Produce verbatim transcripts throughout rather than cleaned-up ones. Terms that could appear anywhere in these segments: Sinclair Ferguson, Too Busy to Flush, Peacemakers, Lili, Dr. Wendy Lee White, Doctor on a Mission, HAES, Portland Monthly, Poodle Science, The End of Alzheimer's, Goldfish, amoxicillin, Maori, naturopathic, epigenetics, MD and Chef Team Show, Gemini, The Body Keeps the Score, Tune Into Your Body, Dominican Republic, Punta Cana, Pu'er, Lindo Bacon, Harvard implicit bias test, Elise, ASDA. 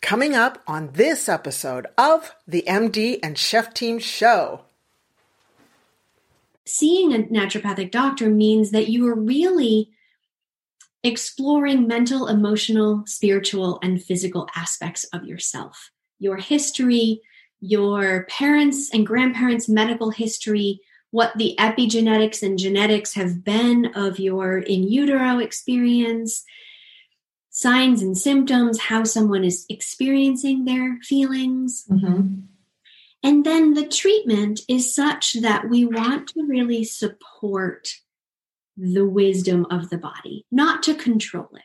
coming up on this episode of the M D and Chef Team Show. Seeing a naturopathic doctor means that you are really exploring mental, emotional, spiritual, and physical aspects of yourself, your history, your parents' and grandparents' medical history, what the epigenetics and genetics have been of your in utero experience, signs and symptoms, how someone is experiencing their feelings. Mm-hmm. And then the treatment is such that we want to really support the wisdom of the body, not to control it.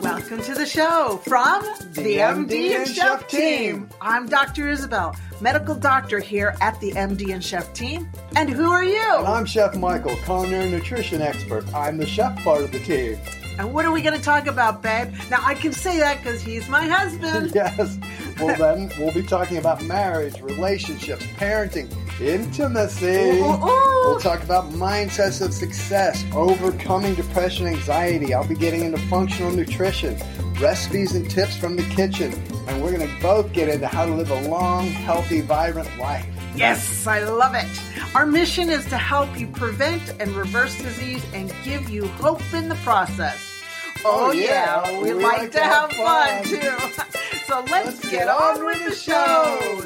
Welcome to the show from the M D and Chef Team. I'm Doctor Isabel, medical doctor here at the M D and Chef Team. And who are you? And I'm Chef Michael, culinary nutrition expert. I'm the chef part of the team. And what are we going to talk about, babe? Now, I can say that because he's my husband. Yes. Well, then we'll be talking about marriage, relationships, parenting, intimacy. Ooh, ooh, ooh. We'll talk about mindsets of success, overcoming depression, anxiety. I'll be getting into functional nutrition, recipes and tips from the kitchen. And we're going to both get into how to live a long, healthy, vibrant life. Yes, I love it. Our mission is to help you prevent and reverse disease and give you hope in the process. Oh, oh yeah, yeah. We, we like, like to have fun, fun too. So let's, let's get, get on, on with the show.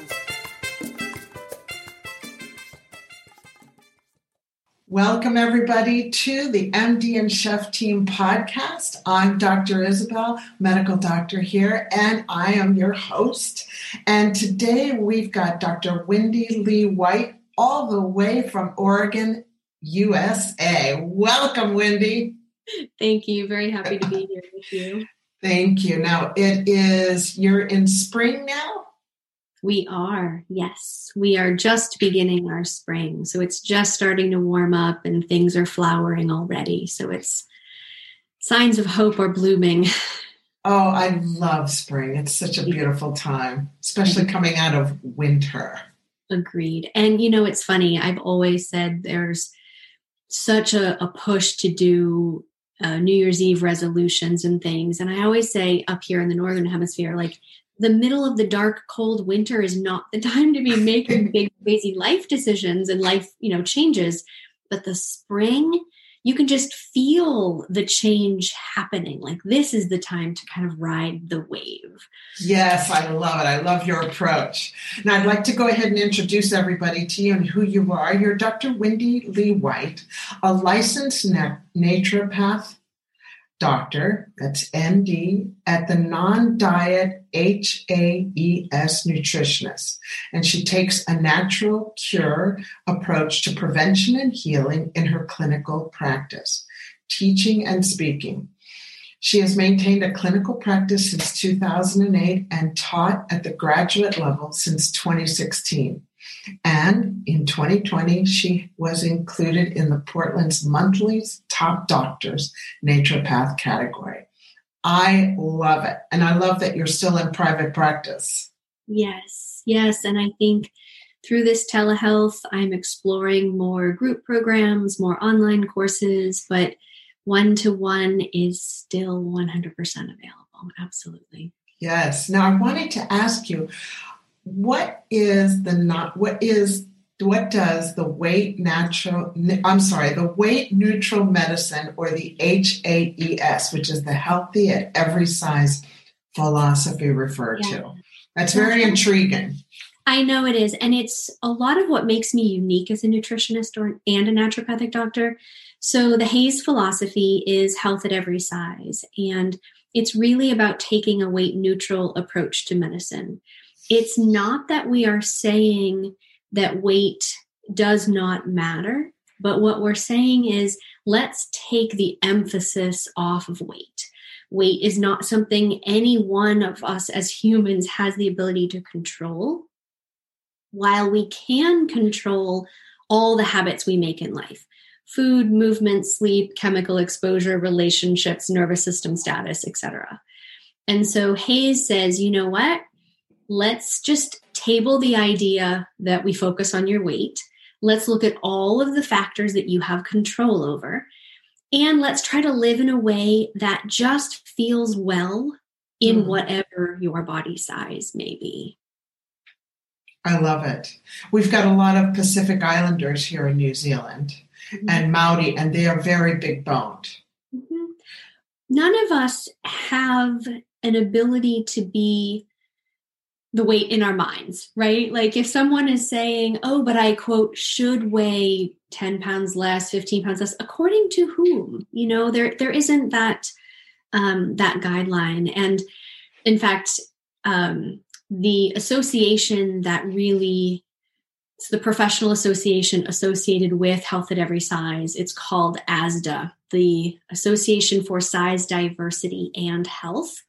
Welcome, everybody, to the M D and Chef Team podcast. I'm Doctor Isabel, medical doctor here, and I am your host. And today we've got Doctor Wendy Lee White all the way from Oregon, U S A. Welcome, Wendy. Thank you. Very happy to be here with you. Thank you. Now, it is, you're in spring now? We are, yes. We are just beginning our spring. So it's just starting to warm up and things are flowering already. So it's signs of hope are blooming. Oh, I love spring. It's such a beautiful time, especially coming out of winter. Agreed. And, you know, it's funny. I've always said there's such a, a push to do uh, New Year's Eve resolutions and things. And I always say up here in the Northern Hemisphere, like, the middle of the dark, cold winter is not the time to be making big, crazy life decisions and life, you know, changes. But the spring, you can just feel the change happening. Like, this is the time to kind of ride the wave. Yes, I love it. I love your approach. Now, I'd like to go ahead and introduce everybody to you and who you are. You're Doctor Wendy Lee White, a licensed nat- naturopath doctor, that's M D, at the non-diet H A E S nutritionist. And she takes a natural cure approach to prevention and healing in her clinical practice, teaching and speaking. She has maintained a clinical practice since two thousand eight and taught at the graduate level since twenty sixteen. And in twenty twenty, she was included in the Portland's Monthly's Top Doctors Naturopath category. I love it. And I love that you're still in private practice. Yes, yes. And I think through this telehealth, I'm exploring more group programs, more online courses, but one-to-one is still one hundred percent available. Absolutely. Yes. Now, I wanted to ask you, What is the not? What is what does the weight natural? I'm sorry, the weight neutral medicine, or the H A E S, which is the healthy at every size philosophy, refer yeah. to? That's very intriguing. I know it is, and it's a lot of what makes me unique as a nutritionist or and a naturopathic doctor. So the HAES philosophy is health at every size, and it's really about taking a weight neutral approach to medicine. It's not that we are saying that weight does not matter, but what we're saying is let's take the emphasis off of weight. Weight is not something any one of us as humans has the ability to control, while we can control all the habits we make in life. Food, movement, sleep, chemical exposure, relationships, nervous system status, et cetera. And so HAES says, you know what? Let's just table the idea that we focus on your weight. Let's look at all of the factors that you have control over. And let's try to live in a way that just feels well in mm-hmm. whatever your body size may be. I love it. We've got a lot of Pacific Islanders here in New Zealand mm-hmm. and Maori, and they are very big boned. Mm-hmm. None of us have an ability to be the weight in our minds, right? Like if someone is saying, oh, but I, quote, should weigh ten pounds less, fifteen pounds less, according to whom, you know, there, there isn't that, um, that guideline. And in fact, um, the association that really, it's the professional association associated with health at every size. It's called A S D A, the Association for Size Diversity and Health.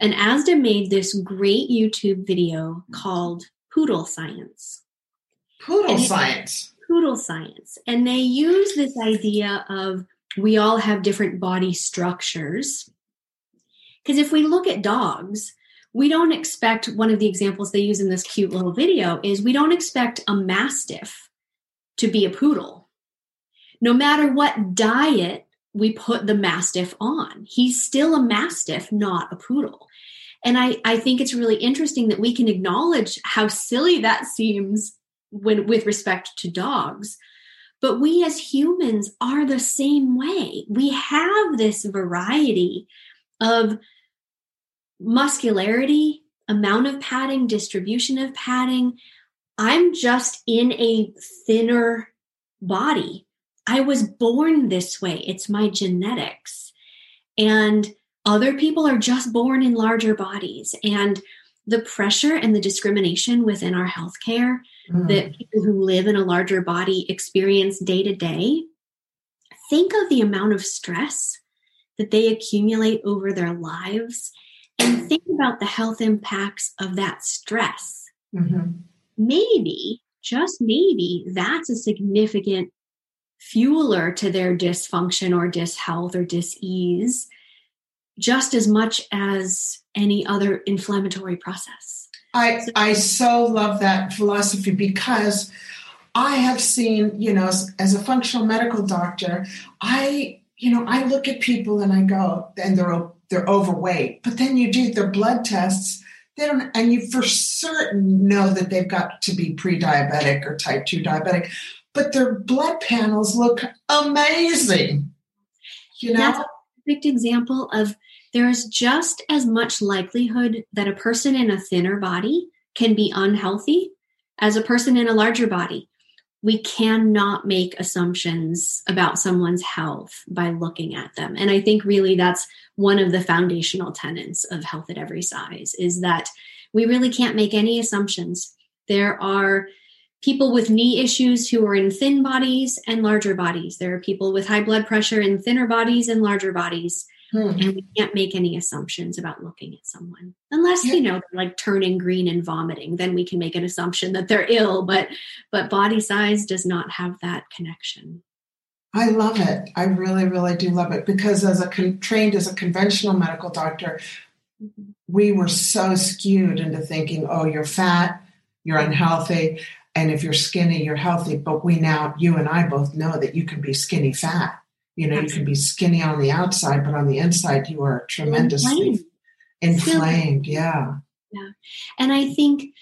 And A S D A made this great YouTube video called Poodle Science. Poodle Science. Poodle Science. And they use this idea of we all have different body structures. Because if we look at dogs, we don't expect, one of the examples they use in this cute little video is we don't expect a mastiff to be a poodle. No matter what diet we put the mastiff on, he's still a mastiff, not a poodle. And I, I think it's really interesting that we can acknowledge how silly that seems when with respect to dogs. But we as humans are the same way. We have this variety of muscularity, amount of padding, distribution of padding. I'm just in a thinner body. I was born this way. It's my genetics. And other people are just born in larger bodies. And the pressure and the discrimination within our healthcare mm. that people who live in a larger body experience day to day, think of the amount of stress that they accumulate over their lives. And think about the health impacts of that stress. Mm-hmm. Maybe, just maybe, that's a significant fueler to their dysfunction or dishealth or dis-ease, just as much as any other inflammatory process. I, so- I so love that philosophy because I have seen, you know, as, as a functional medical doctor, I, you know, I look at people and I go, and they're They're overweight, but then you do their blood tests. They don't, and you for certain know that they've got to be pre-diabetic or type two diabetic, but their blood panels look amazing. You know, that's a perfect example of there is just as much likelihood that a person in a thinner body can be unhealthy as a person in a larger body. We cannot make assumptions about someone's health by looking at them. And I think really that's one of the foundational tenets of health at every size is that we really can't make any assumptions. There are people with knee issues who are in thin bodies and larger bodies. There are people with high blood pressure in thinner bodies and larger bodies. Hmm. And we can't make any assumptions about looking at someone unless, you know, they're like turning green and vomiting, then we can make an assumption that they're ill, but, but body size does not have that connection. I love it. I really, really do love it because as a con- trained as a conventional medical doctor, we were so skewed into thinking, oh, you're fat, you're unhealthy. And if you're skinny, you're healthy. But we now, you and I both know that you can be skinny fat. You know, absolutely. You can be skinny on the outside, but on the inside, you are tremendously inflamed. inflamed. Yeah. Yeah. And I think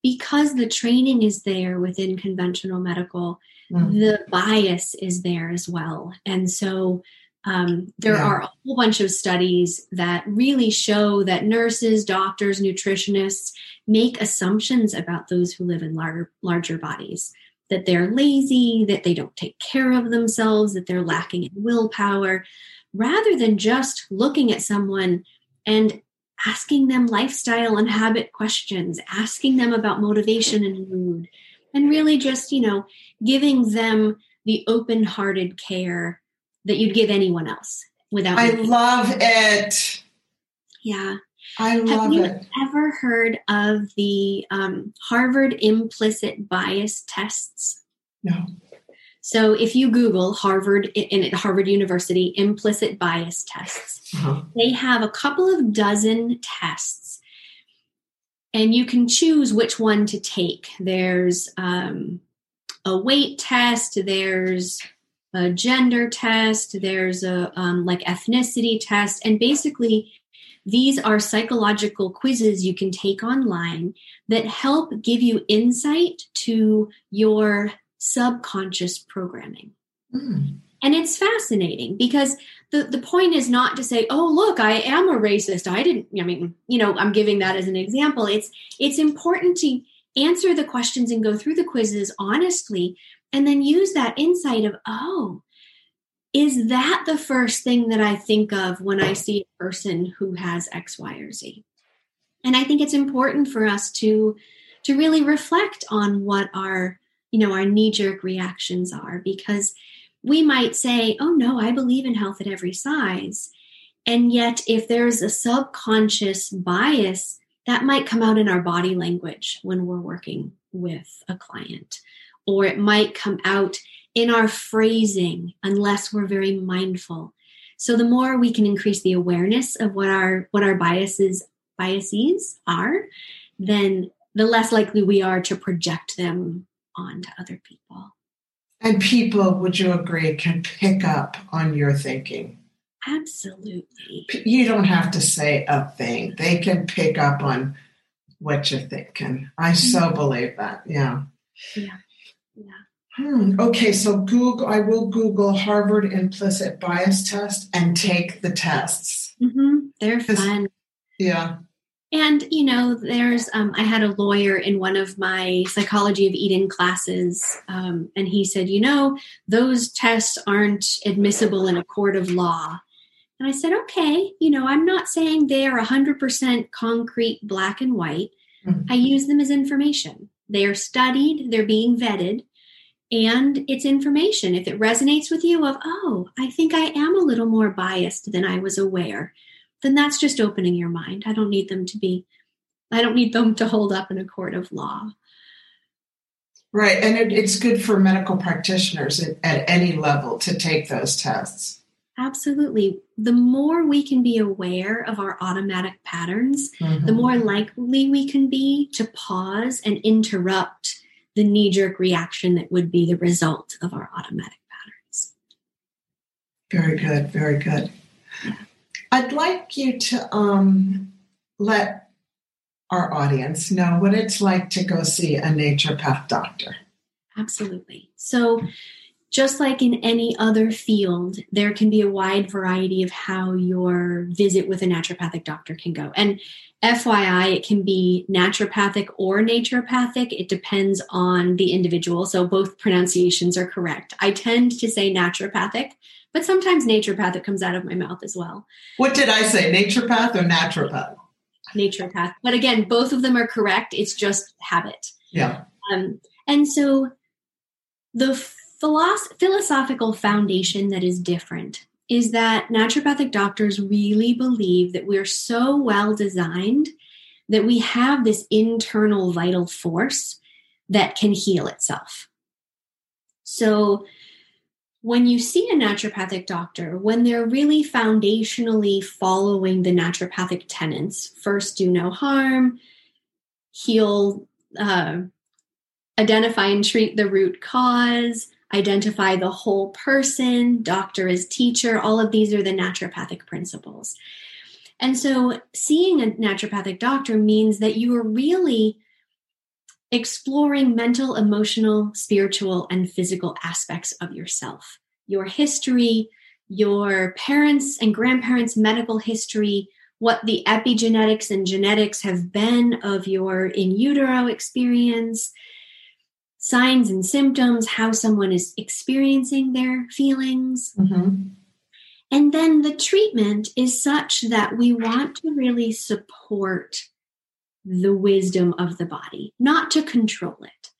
because the training is there within conventional medical, mm. the bias is there as well. And so um, there yeah. are a whole bunch of studies that really show that nurses, doctors, nutritionists make assumptions about those who live in larger, larger bodies. That they're lazy, that they don't take care of themselves, that they're lacking in willpower, rather than just looking at someone and asking them lifestyle and habit questions, asking them about motivation and mood, and really just, you know, giving them the open-hearted care that you'd give anyone else. Without I making. Love it. Yeah. I love it. Have you it. ever heard of the um, Harvard implicit bias tests? No. So if you Google Harvard and at Harvard University implicit bias tests, uh-huh. they have a couple of dozen tests, and you can choose which one to take. There's um, a weight test. There's a gender test. There's a um, like ethnicity test, and basically. These are psychological quizzes you can take online that help give you insight to your subconscious programming. Mm. And it's fascinating because the, the point is not to say, oh, look, I am a racist. I didn't, I mean, you know, I'm giving that as an example. It's it's important to answer the questions and go through the quizzes honestly, and then use that insight of, oh, is that the first thing that I think of when I see a person who has X, Y, or Z? And I think it's important for us to, to really reflect on what our, you know, our knee-jerk reactions are, because we might say, oh, no, I believe in health at every size. And yet if there's a subconscious bias, that might come out in our body language when we're working with a client, or it might come out in our phrasing unless we're very mindful. So the more we can increase the awareness of what our what our biases biases are, then the less likely we are to project them onto other people. And people, would you agree, can pick up on your thinking? Absolutely. You don't have to say a thing. They can pick up on what you're thinking. I so believe that. Yeah. Yeah. Yeah. Hmm. Okay. So Google, I will Google Harvard implicit bias test and take the tests. Mm-hmm. They're fun. Yeah. And, you know, there's, um, I had a lawyer in one of my psychology of eating classes, um, and he said, you know, those tests aren't admissible in a court of law. And I said, okay, you know, I'm not saying they are one hundred percent concrete black and white. Mm-hmm. I use them as information. They are studied, they're being vetted, and it's information. If it resonates with you of, oh, I think I am a little more biased than I was aware, then that's just opening your mind. I don't need them to be, I don't need them to hold up in a court of law. Right. And it, it's good for medical practitioners at, at any level to take those tests. Absolutely. The more we can be aware of our automatic patterns, mm-hmm. the more likely we can be to pause and interrupt the knee-jerk reaction that would be the result of our automatic patterns. Very good. Very good. Yeah. I'd like you to um, let our audience know what it's like to go see a naturopath doctor. Absolutely. So just like in any other field, there can be a wide variety of how your visit with a naturopathic doctor can go. And F Y I, it can be naturopathic or naturopathic. It depends on the individual. So both pronunciations are correct. I tend to say naturopathic, but sometimes naturopathic comes out of my mouth as well. What did I say? Naturopath or naturopath? Naturopath. But again, both of them are correct. It's just habit. Yeah. Um, and so the philosoph- philosophical foundation that is different is that naturopathic doctors really believe that we're so well designed that we have this internal vital force that can heal itself. So when you see a naturopathic doctor, when they're really foundationally following the naturopathic tenets, first do no harm, heal, uh, identify and treat the root cause, identify the whole person, doctor as teacher, all of these are the naturopathic principles. And so seeing a naturopathic doctor means that you are really exploring mental, emotional, spiritual, and physical aspects of yourself, your history, your parents' and grandparents' medical history, what the epigenetics and genetics have been of your in utero experience, signs and symptoms, how someone is experiencing their feelings. Mm-hmm. And then the treatment is such that we want to really support the wisdom of the body, not to control it.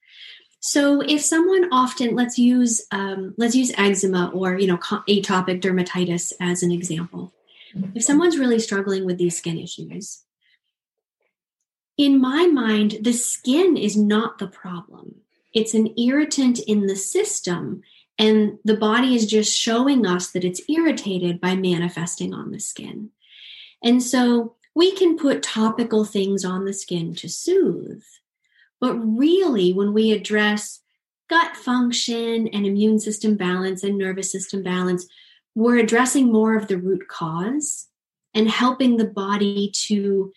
So if someone often, let's use um, let's use eczema or, you know, atopic dermatitis as an example. If someone's really struggling with these skin issues, in my mind, the skin is not the problem. It's an irritant in the system, and the body is just showing us that it's irritated by manifesting on the skin. And so we can put topical things on the skin to soothe, but really when we address gut function and immune system balance and nervous system balance, we're addressing more of the root cause and helping the body to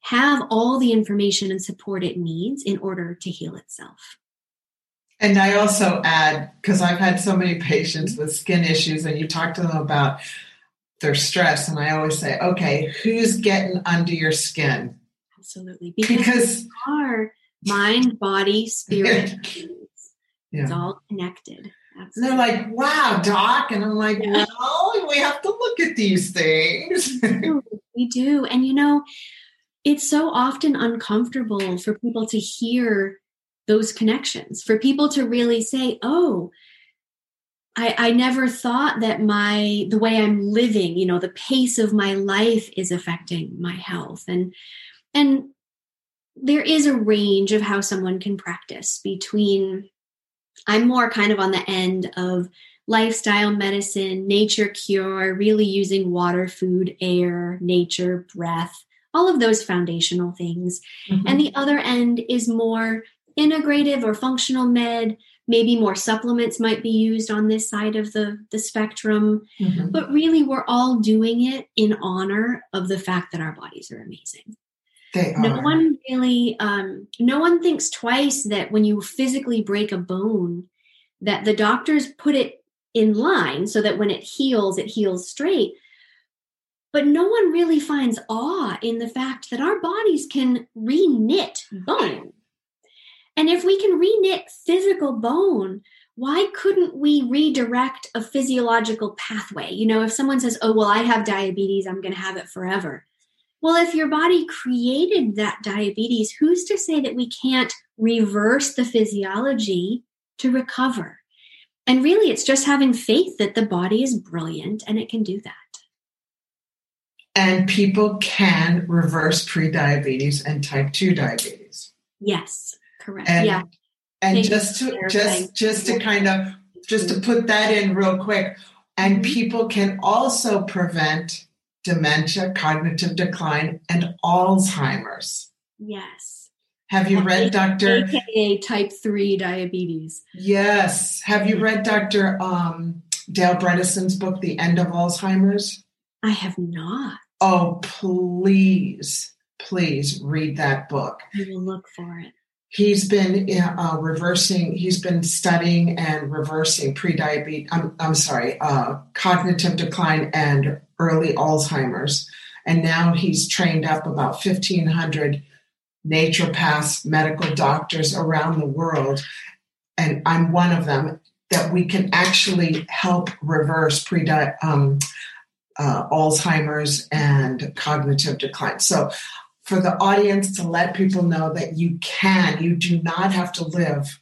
have all the information and support it needs in order to heal itself. And I also add, because I've had so many patients with skin issues and you talk to them about their stress, and I always say, okay, who's getting under your skin? Absolutely. Because, because we are mind, body, spirit. Yeah. It's all connected. Absolutely. And they're like, wow, doc. And I'm like, yeah. well, we have to look at these things. We do. We do. And, you know, it's so often uncomfortable for people to hear those connections, for people to really say, oh, I, I never thought that my, the way I'm living, you know, the pace of my life is affecting my health. And, and there is a range of how someone can practice between, I'm more kind of on the end of lifestyle medicine, nature cure, really using water, food, air, nature, breath, all of those foundational things. Mm-hmm. And the other end is more integrative or functional med, maybe more supplements might be used on this side of the, the spectrum. Mm-hmm. But really, we're all doing it in honor of the fact that our bodies are amazing. They are. No one really, um, no one thinks twice that when you physically break a bone, that the doctors put it in line so that when it heals, it heals straight. But no one really finds awe in the fact that our bodies can re-knit bone. And if we can re-knit physical bone, why couldn't we redirect a physiological pathway? You know, if someone says, oh, well, I have diabetes, I'm going to have it forever. Well, if your body created that diabetes, who's to say that we can't reverse the physiology to recover? And really, it's just having faith that the body is brilliant and it can do that. And people can reverse pre-diabetes and type two diabetes. Yes, correct. And, yeah. And just to just just to kind of just to put that in real quick, and people can also prevent dementia, cognitive decline, and Alzheimer's. Yes. Have you read Doctor A K A type three diabetes? Yes. Have you read Doctor Um, Dale Bredesen's book, The End of Alzheimer's? I have not. Oh, please, please read that book. I will look for it. He's been uh, reversing, he's been studying and reversing pre-diabetes, I'm, I'm sorry, uh, cognitive decline and early Alzheimer's. And now he's trained up about fifteen hundred naturopaths, medical doctors around the world. And I'm one of them, that we can actually help reverse pre-di- um Uh, Alzheimer's and cognitive decline. So for the audience, to let people know that you can, you do not have to live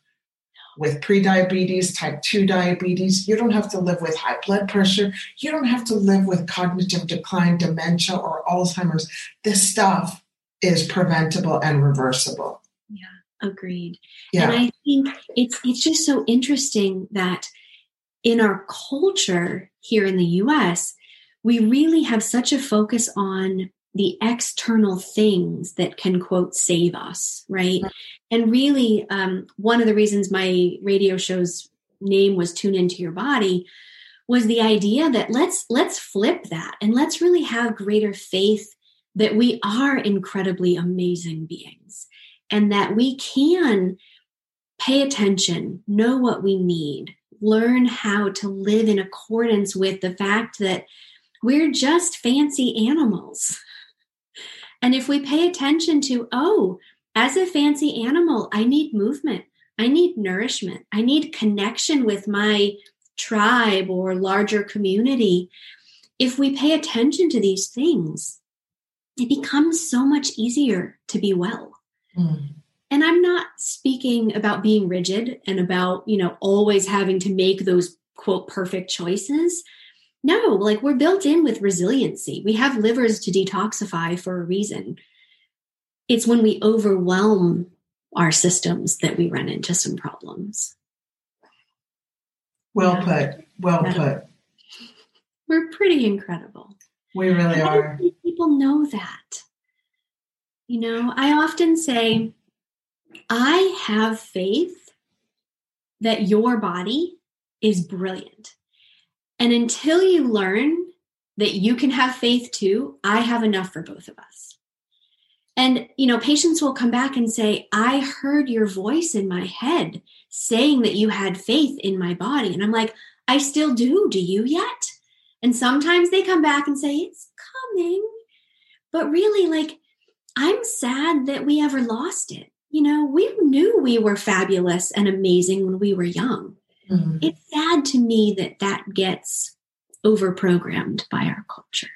with prediabetes, type two diabetes. You don't have to live with high blood pressure. You don't have to live with cognitive decline, dementia, or Alzheimer's. This stuff is preventable and reversible. Yeah, agreed. Yeah. And I think it's it's just so interesting that in our culture here in the U S, we really have such a focus on the external things that can, quote, save us, right? right. And really, um, one of the reasons my radio show's name was Tune Into Your Body was the idea that let's let's flip that and let's really have greater faith that we are incredibly amazing beings and that we can pay attention, know what we need, learn how to live in accordance with the fact that we're just fancy animals. And if we pay attention to, oh, as a fancy animal, I need movement. I need nourishment. I need connection with my tribe or larger community. If we pay attention to these things, it becomes so much easier to be well. Mm. And I'm not speaking about being rigid and about, you know, always having to make those, quote, perfect choices. No, like we're built in with resiliency. We have livers to detoxify for a reason. It's when we overwhelm our systems that we run into some problems. Well put. Well put. We're pretty incredible. We really are. I don't think people know that. You know, I often say, I have faith that your body is brilliant. And until you learn that you can have faith too. I have enough for both of us. And, you know, patients will come back and say, I heard your voice in my head saying that you had faith in my body. And I'm like, I still do. Do you yet? And sometimes they come back and say, it's coming. But really, like, I'm sad that we ever lost it. You know, we knew we were fabulous and amazing when we were young. Mm-hmm. It's sad to me that that gets overprogrammed by our culture.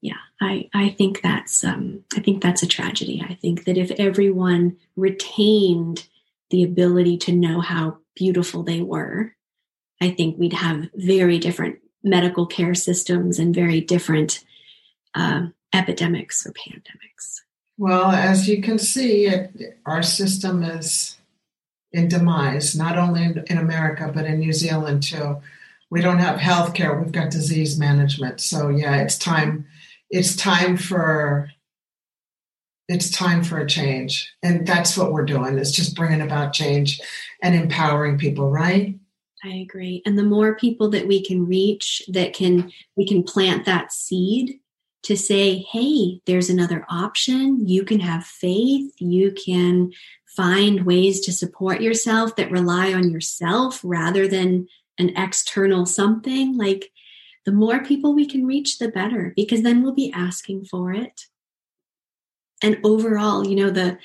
Yeah, I, I think that's um, I think that's a tragedy. I think that if everyone retained the ability to know how beautiful they were, I think we'd have very different medical care systems and very different uh, epidemics or pandemics. Well, as you can see, it, our system is in demise, not only in, in America, but in New Zealand too. We don't have health care. We've got disease management. So yeah, it's time. It's time for, it's time for a change. And that's what we're doing. It's just bringing about change and empowering people, right? I agree. And the more people that we can reach, that can, we can plant that seed to say, hey, there's another option. You can have faith. You can find ways to support yourself that rely on yourself rather than an external something. Like, the more people we can reach, the better, because then we'll be asking for it. And overall, you know, the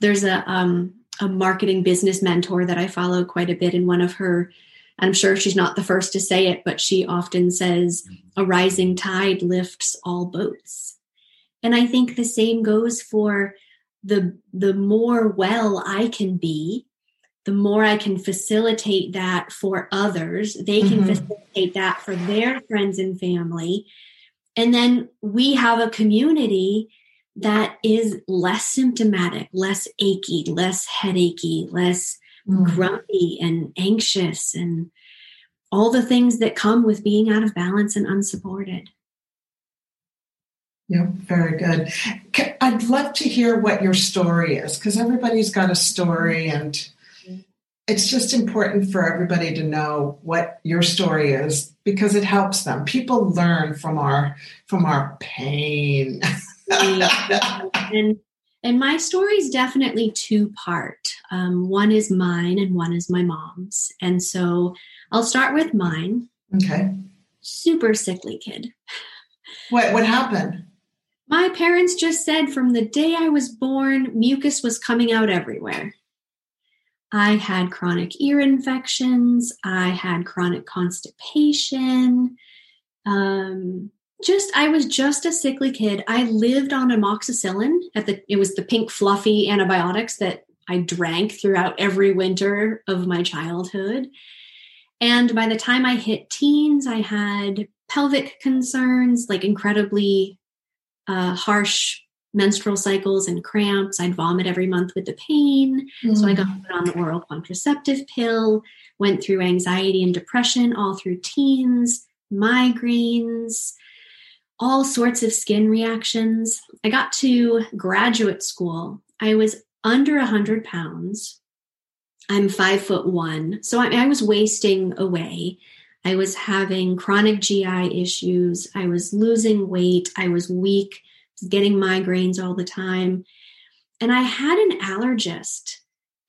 there's a um, a marketing business mentor that I follow quite a bit, and one of her, I'm sure she's not the first to say it, but she often says, a rising tide lifts all boats. And I think the same goes for the the more well I can be, the more I can facilitate that for others. They can mm-hmm. facilitate that for their friends and family. And then we have a community that is less symptomatic, less achy, less headachy, less mm-hmm. grumpy and anxious, and all the things that come with being out of balance and unsupported. Yep, very good. I'd love to hear what your story is, because everybody's got a story, and it's just important for everybody to know what your story is, because it helps them. People learn from our from our pain. and and my story is definitely two part. Um, one is mine, and one is my mom's. And so I'll start with mine. Okay. Super sickly kid. What what happened? My parents just said from the day I was born, mucus was coming out everywhere. I had chronic ear infections. I had chronic constipation. Um, just, I was just a sickly kid. I lived on amoxicillin at the, it was the pink fluffy antibiotics that I drank throughout every winter of my childhood. And by the time I hit teens, I had pelvic concerns, like incredibly uh, harsh menstrual cycles and cramps. I'd vomit every month with the pain. Mm. So I got put on the oral contraceptive pill, went through anxiety and depression all through teens, migraines, all sorts of skin reactions. I got to graduate school. I was under one hundred pounds. I'm five foot one. So I, I was wasting away. I was having chronic G I issues. I was losing weight. I was weak, getting migraines all the time. And I had an allergist,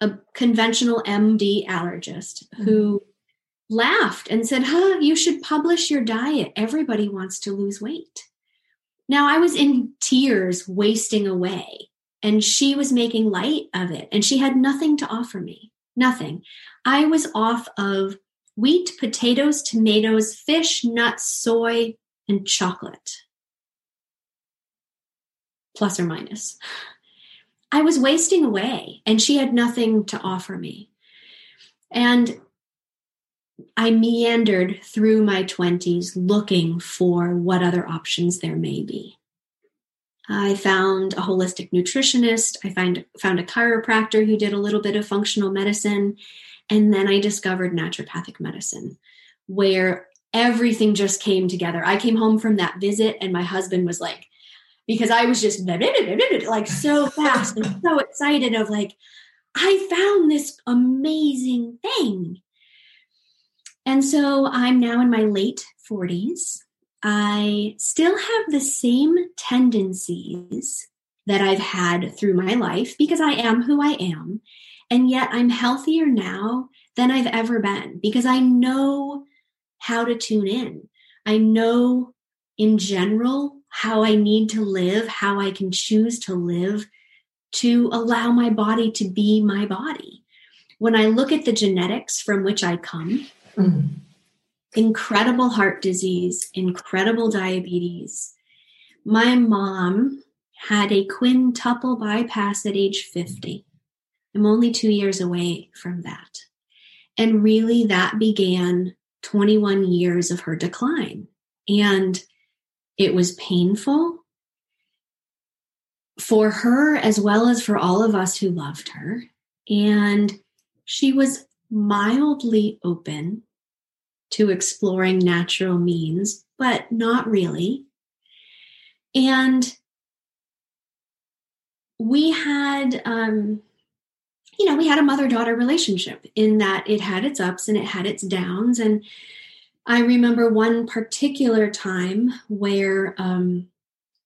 a conventional M D allergist, who mm-hmm. laughed and said, huh, you should publish your diet. Everybody wants to lose weight. Now, I was in tears, wasting away, and she was making light of it. And she had nothing to offer me, nothing. I was off of wheat, potatoes, tomatoes, fish, nuts, soy, and chocolate. Plus or minus. I was wasting away, and she had nothing to offer me. And I meandered through my twenties looking for what other options there may be. I found a holistic nutritionist. I find, found a chiropractor who did a little bit of functional medicine. And then I discovered naturopathic medicine, where everything just came together. I came home from that visit, and my husband was like, because I was just blah, blah, blah, blah, blah, like so fast and so excited of like, I found this amazing thing. And so I'm now in my late forties. I still have the same tendencies that I've had through my life because I am who I am. And yet I'm healthier now than I've ever been because I know how to tune in. I know in general how I need to live, how I can choose to live to allow my body to be my body. When I look at the genetics from which I come, mm-hmm. incredible heart disease, incredible diabetes. My mom had a quintuple bypass at age fifty. I'm only two years away from that. And really that began twenty-one years of her decline. And it was painful for her as well as for all of us who loved her. And she was mildly open to exploring natural means, but not really. And we had, um, you know, we had a mother-daughter relationship in that it had its ups and it had its downs. And I remember one particular time where um,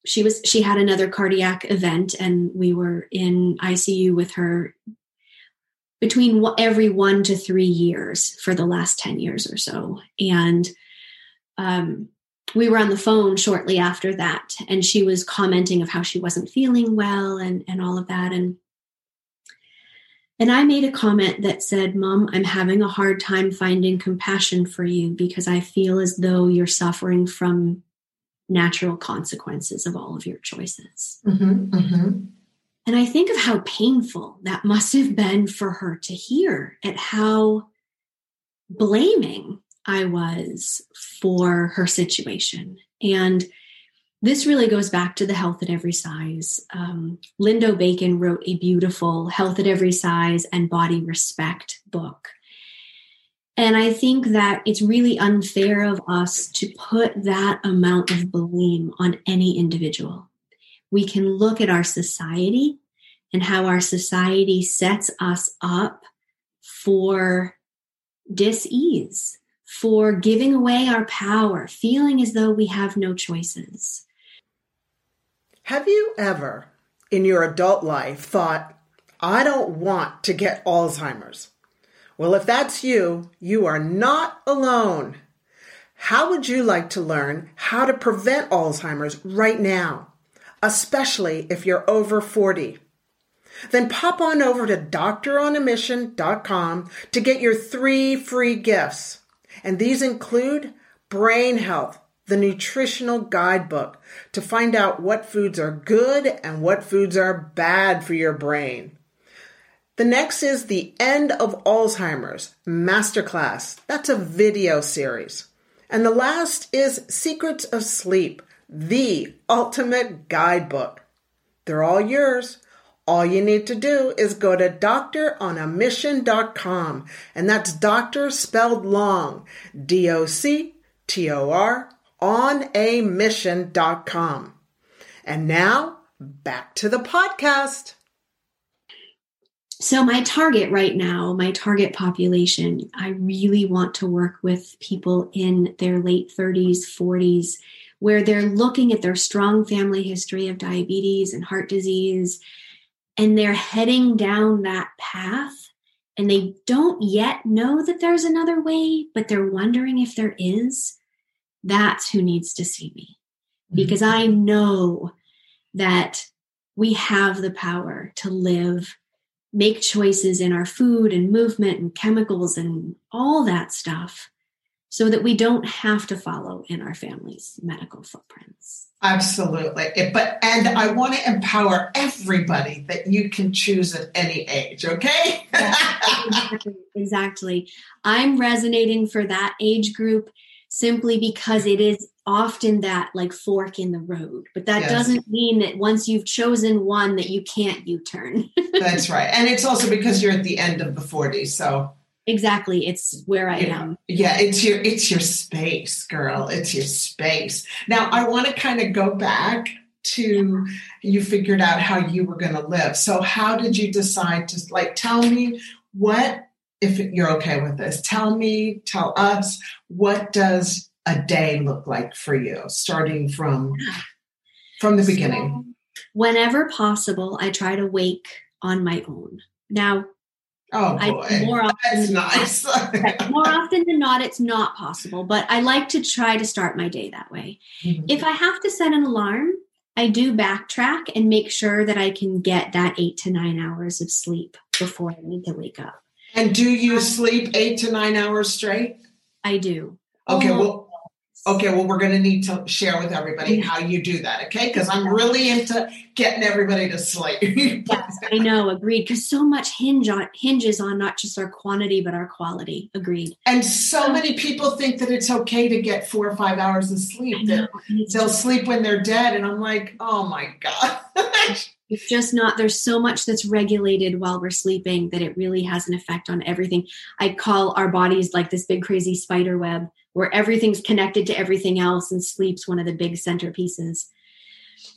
she was, she had another cardiac event and we were in I C U with her between every one to three years for the last ten years or so. And um, we were on the phone shortly after that. And she was commenting of how she wasn't feeling well and, and all of that. And, and I made a comment that said, "Mom, I'm having a hard time finding compassion for you because I feel as though you're suffering from natural consequences of all of your choices." Mm-hmm, mm-hmm. And I think of how painful that must have been for her to hear, at how blaming I was for her situation. And this really goes back to the health at every size. Um, Lindo Bacon wrote a beautiful Health at Every Size and Body Respect book. And I think that it's really unfair of us to put that amount of blame on any individual. We can look at our society and how our society sets us up for dis-ease, for giving away our power, feeling as though we have no choices. Have you ever in your adult life thought, "I don't want to get Alzheimer's"? Well, if that's you, you are not alone. How would you like to learn how to prevent Alzheimer's right now, especially if you're over forty? Then pop on over to doctor on a mission dot com to get your three free gifts. And these include Brain Health, the nutritional guidebook, to find out what foods are good and what foods are bad for your brain. The next is The End of Alzheimer's Masterclass. That's a video series. And the last is Secrets of Sleep, the ultimate guidebook. They're all yours. All you need to do is go to doctor on a mission dot com, and that's doctor spelled long, D O C T O R, on a mission dot com. And now, back to the podcast. So my target right now, my target population, I really want to work with people in their late thirties, forties, where they're looking at their strong family history of diabetes and heart disease, and they're heading down that path, and they don't yet know that there's another way, but they're wondering if there is. That's who needs to see me, because I know that we have the power to live, make choices in our food and movement and chemicals and all that stuff, so that we don't have to follow in our family's medical footprints. Absolutely. It, but and I want to empower everybody that you can choose at any age, okay? Exactly, exactly. I'm resonating for that age group simply because it is often that like fork in the road. But that yes. doesn't mean that once you've chosen one that you can't U-turn. That's right. And it's also because you're at the end of the forties, so... Exactly. It's where I yeah. am. Yeah. It's your, it's your space, girl. It's your space. Now I want to kind of go back to, you figured out how you were going to live. So how did you decide to, like, tell me what, if you're okay with this, tell me, tell us, what does a day look like for you, starting from from the so, beginning? Whenever possible, I try to wake on my own. Now, oh boy, I, more often that's nice. Not, more often than not, it's not possible, but I like to try to start my day that way. Mm-hmm. If I have to set an alarm, I do backtrack and make sure that I can get that eight to nine hours of sleep before I need to wake up. And do you um, sleep eight to nine hours straight? I do. Okay, almost. well, okay, well, we're going to need to share with everybody how you do that, okay? Because I'm really into getting everybody to sleep. Yes, I know, agreed. Because so much hinge on, hinges on not just our quantity, but our quality, agreed. And so um, many people think that it's okay to get four or five hours of sleep. I know, they'll sleep when they're dead, and I'm like, oh my God. It's just not, there's so much that's regulated while we're sleeping that it really has an effect on everything. I call our bodies like this big crazy spider web where everything's connected to everything else, and sleep's one of the big centerpieces.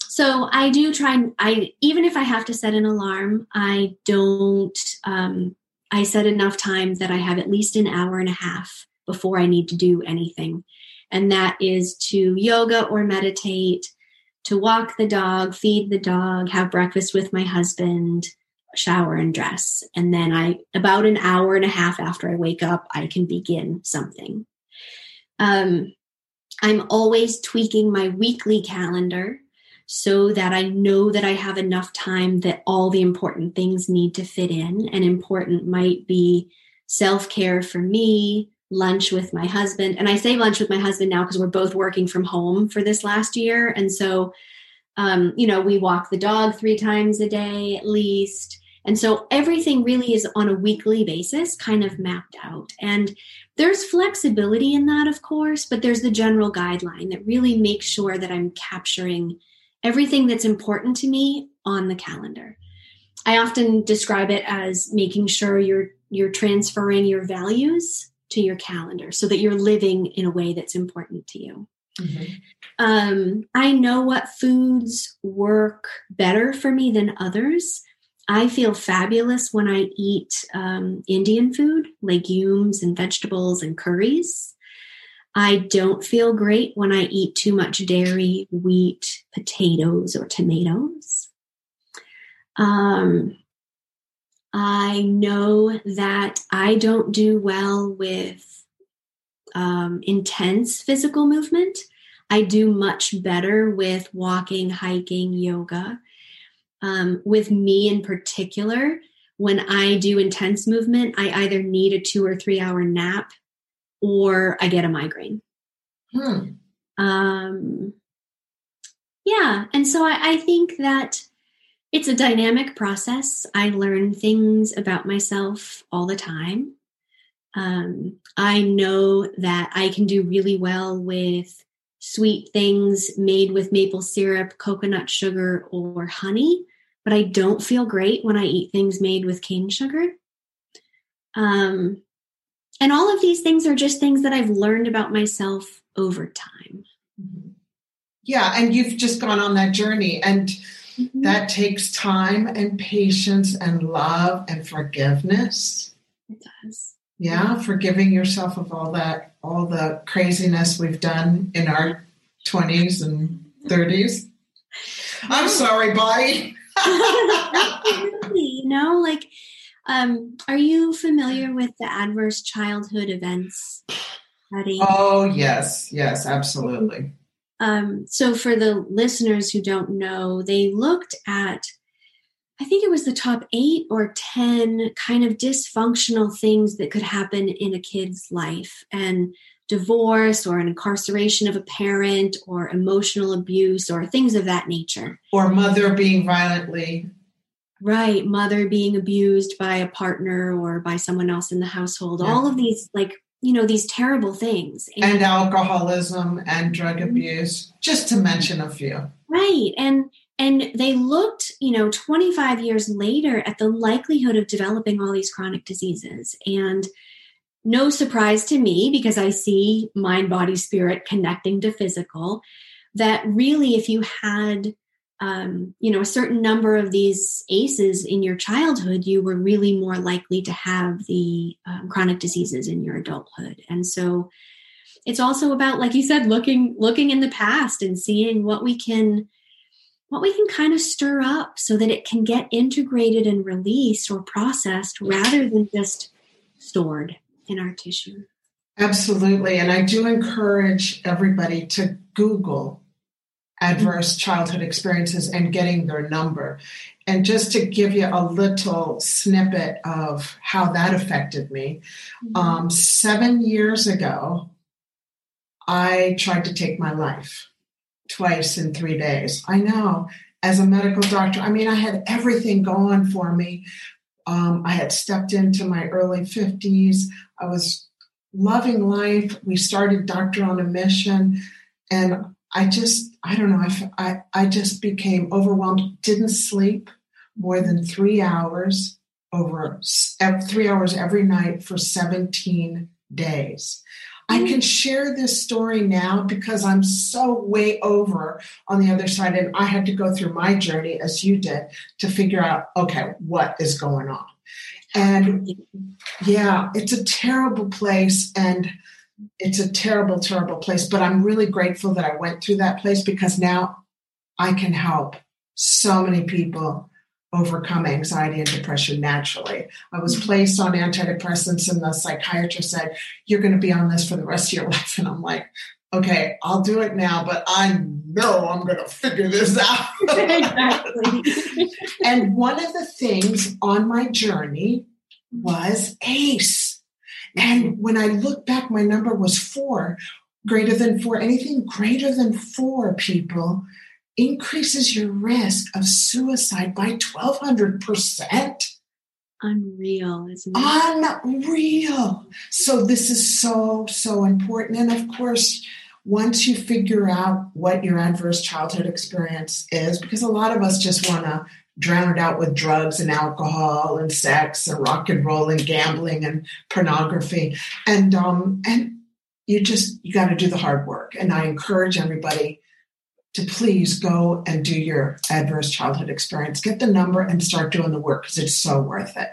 So I do try, and I, even if I have to set an alarm, I don't, um, I set enough time that I have at least an hour and a half before I need to do anything. And that is to yoga or meditate, to walk the dog, feed the dog, have breakfast with my husband, shower and dress. And then I, about an hour and a half after I wake up, I can begin something. Um, I'm always tweaking my weekly calendar so that I know that I have enough time that all the important things need to fit in. And important might be self-care for me, lunch with my husband. And I say lunch with my husband now because we're both working from home for this last year. And so, um, you know, we walk the dog three times a day at least. And so everything really is on a weekly basis kind of mapped out. And there's flexibility in that, of course, but there's the general guideline that really makes sure that I'm capturing everything that's important to me on the calendar. I often describe it as making sure you're you're transferring your values to your calendar so that you're living in a way that's important to you. Mm-hmm. Um, I know what foods work better for me than others. I feel fabulous when I eat um, Indian food, legumes and vegetables and curries. I don't feel great when I eat too much dairy, wheat, potatoes, or tomatoes. Um, I know that I don't do well with um, intense physical movement. I do much better with walking, hiking, yoga. Um, with me in particular, when I do intense movement, I either need a two or three hour nap or I get a migraine. Hmm. Um, yeah. And so I, I think that it's a dynamic process. I learn things about myself all the time. Um, I know that I can do really well with sweet things made with maple syrup, coconut sugar, or honey, but I don't feel great when I eat things made with cane sugar. Um, and all of these things are just things that I've learned about myself over time. Yeah. And you've just gone on that journey, and mm-hmm. that takes time and patience and love and forgiveness. It does. Yeah, forgiving yourself of all that, all the craziness we've done in our twenties and thirties. I'm sorry, body. You know, like, um, are you familiar with the adverse childhood events study? Oh, yes, yes, absolutely. Um, so for the listeners who don't know, they looked at, I think it was the top eight or ten kind of dysfunctional things that could happen in a kid's life, and divorce or an incarceration of a parent or emotional abuse or things of that nature. Or mother being violently. Right. Mother being abused by a partner or by someone else in the household. Yeah. All of these, like, you know, these terrible things. And, and alcoholism and drug abuse, just to mention a few. Right. And And they looked, you know, twenty-five years later at the likelihood of developing all these chronic diseases. And no surprise to me, because I see mind, body, spirit connecting to physical, that really if you had, um, you know, a certain number of these A C Es in your childhood, you were really more likely to have the um, chronic diseases in your adulthood. And so it's also about, like you said, looking, looking in the past and seeing what we can, what we can kind of stir up so that it can get integrated and released or processed rather than just stored in our tissue. Absolutely. And I do encourage everybody to Google adverse childhood experiences and getting their number. And just to give you a little snippet of how that affected me, mm-hmm. um, seven years ago, I tried to take my life twice in three days. I know, as a medical doctor, I mean, I had everything going for me. Um, I had stepped into my early fifties. I was loving life. We started Doctor on a Mission, and I just, I don't know, I, I just became overwhelmed, didn't sleep more than three hours over three hours every night for seventeen days. Mm-hmm. I can share this story now because I'm so way over on the other side, and I had to go through my journey as you did to figure out, okay, what is going on? And yeah, it's a terrible place, and it's a terrible, terrible place, but I'm really grateful that I went through that place because now I can help so many people overcome anxiety and depression naturally. I was placed on antidepressants, and the psychiatrist said, you're going to be on this for the rest of your life. And I'm like, okay, I'll do it now, but I know I'm going to figure this out. Exactly. And one of the things on my journey was H A E S. And when I look back, my number was four, greater than four. Anything greater than four, people, increases your risk of suicide by twelve hundred percent. Unreal, isn't it? Unreal. So this is so, so important. And of course, once you figure out what your adverse childhood experience is, because a lot of us just want to drown it out with drugs and alcohol and sex and rock and roll and gambling and pornography. And um, and you just, you got to do the hard work. And I encourage everybody to please go and do your adverse childhood experience. Get the number and start doing the work because it's so worth it.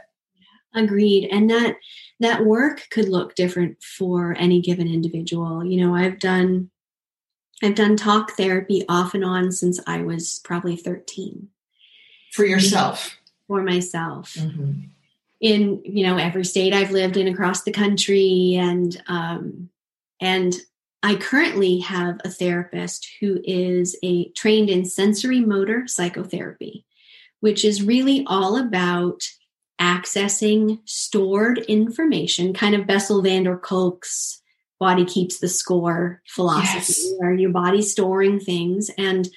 Agreed. And that that work could look different for any given individual. You know, I've done I've done talk therapy off and on since I was probably thirteen. For yourself. For myself. Mm-hmm. In, you know, every state I've lived in across the country. And, um, and I currently have a therapist who is a trained in sensory motor psychotherapy, which is really all about accessing stored information, kind of Bessel van der Kolk's Body Keeps the Score philosophy, yes. Where your body's storing things. And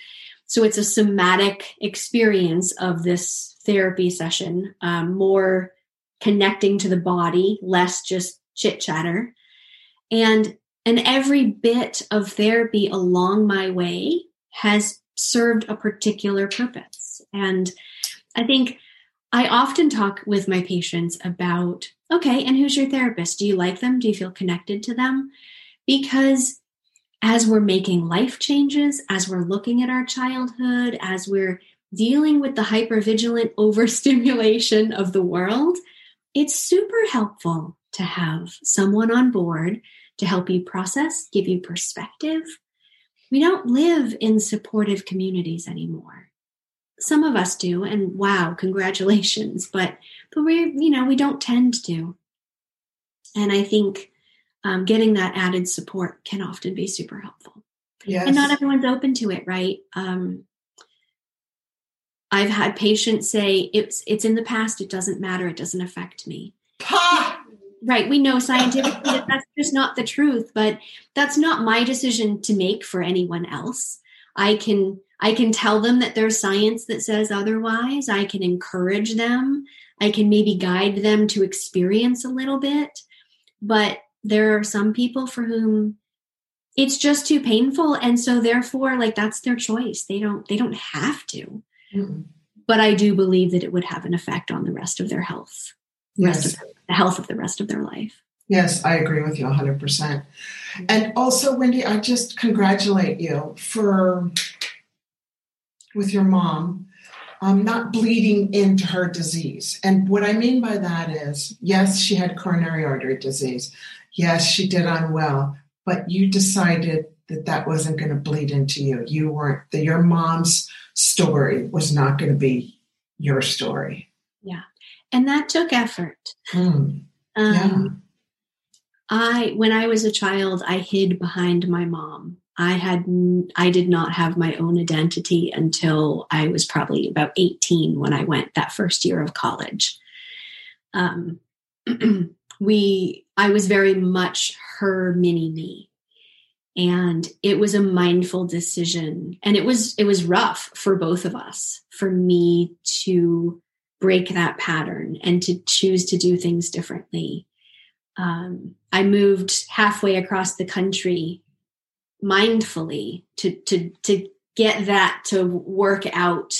so it's a somatic experience of this therapy session, um, more connecting to the body, less just chit chatter. And, and every bit of therapy along my way has served a particular purpose. And I think I often talk with my patients about, okay, and who's your therapist? Do you like them? Do you feel connected to them? Because as we're making life changes, as we're looking at our childhood, as we're dealing with the hypervigilant overstimulation of the world, it's super helpful to have someone on board to help you process, give you perspective. We don't live in supportive communities anymore. Some of us do, and wow, congratulations, but but we, you know, we don't tend to. And I think Um, getting that added support can often be super helpful. Yes. And not everyone's open to it, right? Um, I've had patients say, it's it's in the past, it doesn't matter, it doesn't affect me. Pa! Right, we know scientifically that that's just not the truth, but that's not my decision to make for anyone else. I can I can tell them that there's science that says otherwise. I can encourage them. I can maybe guide them to experience a little bit, but there are some people for whom it's just too painful. And so therefore, like, that's their choice. They don't, they don't have to, mm-hmm. But I do believe that it would have an effect on the rest of their health, yes. rest of the health of the rest of their life. Yes. I agree with you a hundred percent. And also, Wendy, I just congratulate you for, with your mom, Um, not bleeding into her disease. And what I mean by that is, yes, she had coronary artery disease. Yes, she did unwell, but you decided that that wasn't going to bleed into you. You weren't, that your mom's story was not going to be your story. Yeah. And that took effort. Mm. Um, yeah. I, when I was a child, I hid behind my mom. I had, I did not have my own identity until I was probably about eighteen when I went that first year of college. Um, we, I was very much her mini me. And it was a mindful decision. And it was, it was rough for both of us, for me to break that pattern and to choose to do things differently. Um, I moved halfway across the country mindfully to, to, to get that to work out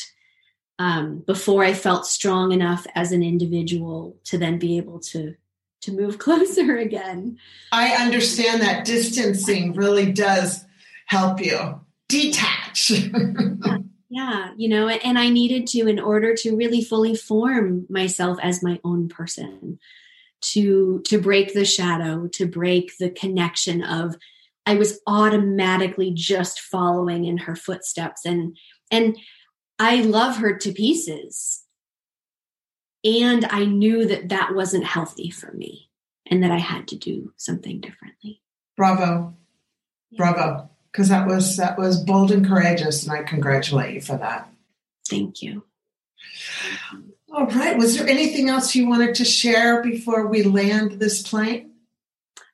um, before I felt strong enough as an individual to then be able to, to move closer again. I understand that distancing really does help you detach. yeah, yeah, you know, and I needed to, in order to really fully form myself as my own person, to, to break the shadow, to break the connection of, I was automatically just following in her footsteps, and and I love her to pieces. And I knew that that wasn't healthy for me and that I had to do something differently. Bravo. Yeah. Bravo. Because that was, that was bold and courageous, and I congratulate you for that. Thank you. All right. Was there anything else you wanted to share before we land this plane?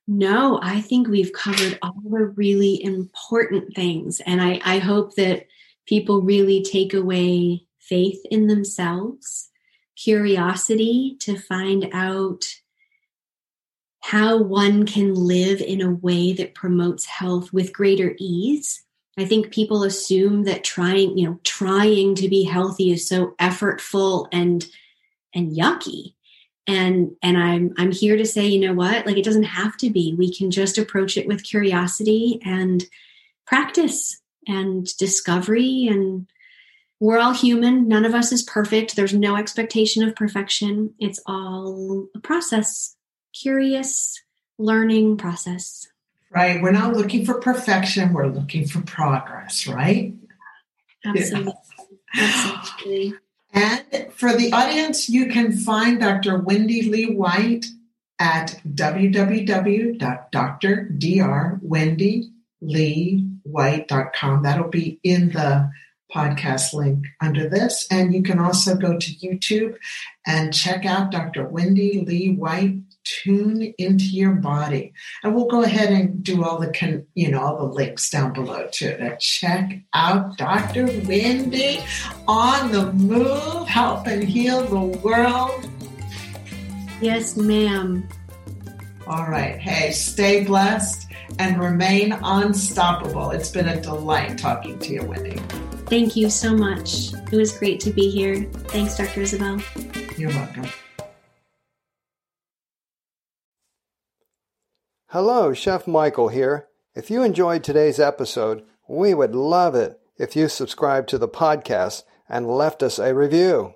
No, I think we've covered all the really important things. And I, I hope that people really take away faith in themselves, curiosity to find out how one can live in a way that promotes health with greater ease. I think people assume that trying, you know, trying to be healthy is so effortful and, and yucky. And and I'm I'm here to say, you know what, like, it doesn't have to be. We can just approach it with curiosity and practice and discovery. And we're all human. None of us is perfect. There's no expectation of perfection. It's all a process, curious learning process. Right. We're not looking for perfection. We're looking for progress, right? Absolutely. Yeah. Absolutely. And for the audience, you can find Doctor Wendy Lee White at w w w dot d r wendy lee white dot com. That'll be in the podcast link under this. And you can also go to YouTube and check out Doctor Wendy Lee White, Tune Into Your Body. And we'll go ahead and do all the con- you know all the links down below too, to check out Doctor Wendy on the move, help and heal the world. Yes, ma'am. All right. Hey, stay blessed and remain unstoppable. It's been a delight talking to you, Wendy. Thank you so much. It was great to be here. Thanks, Doctor Isabel. You're welcome. Hello, Chef Michael here. If you enjoyed today's episode, we would love it if you subscribed to the podcast and left us a review.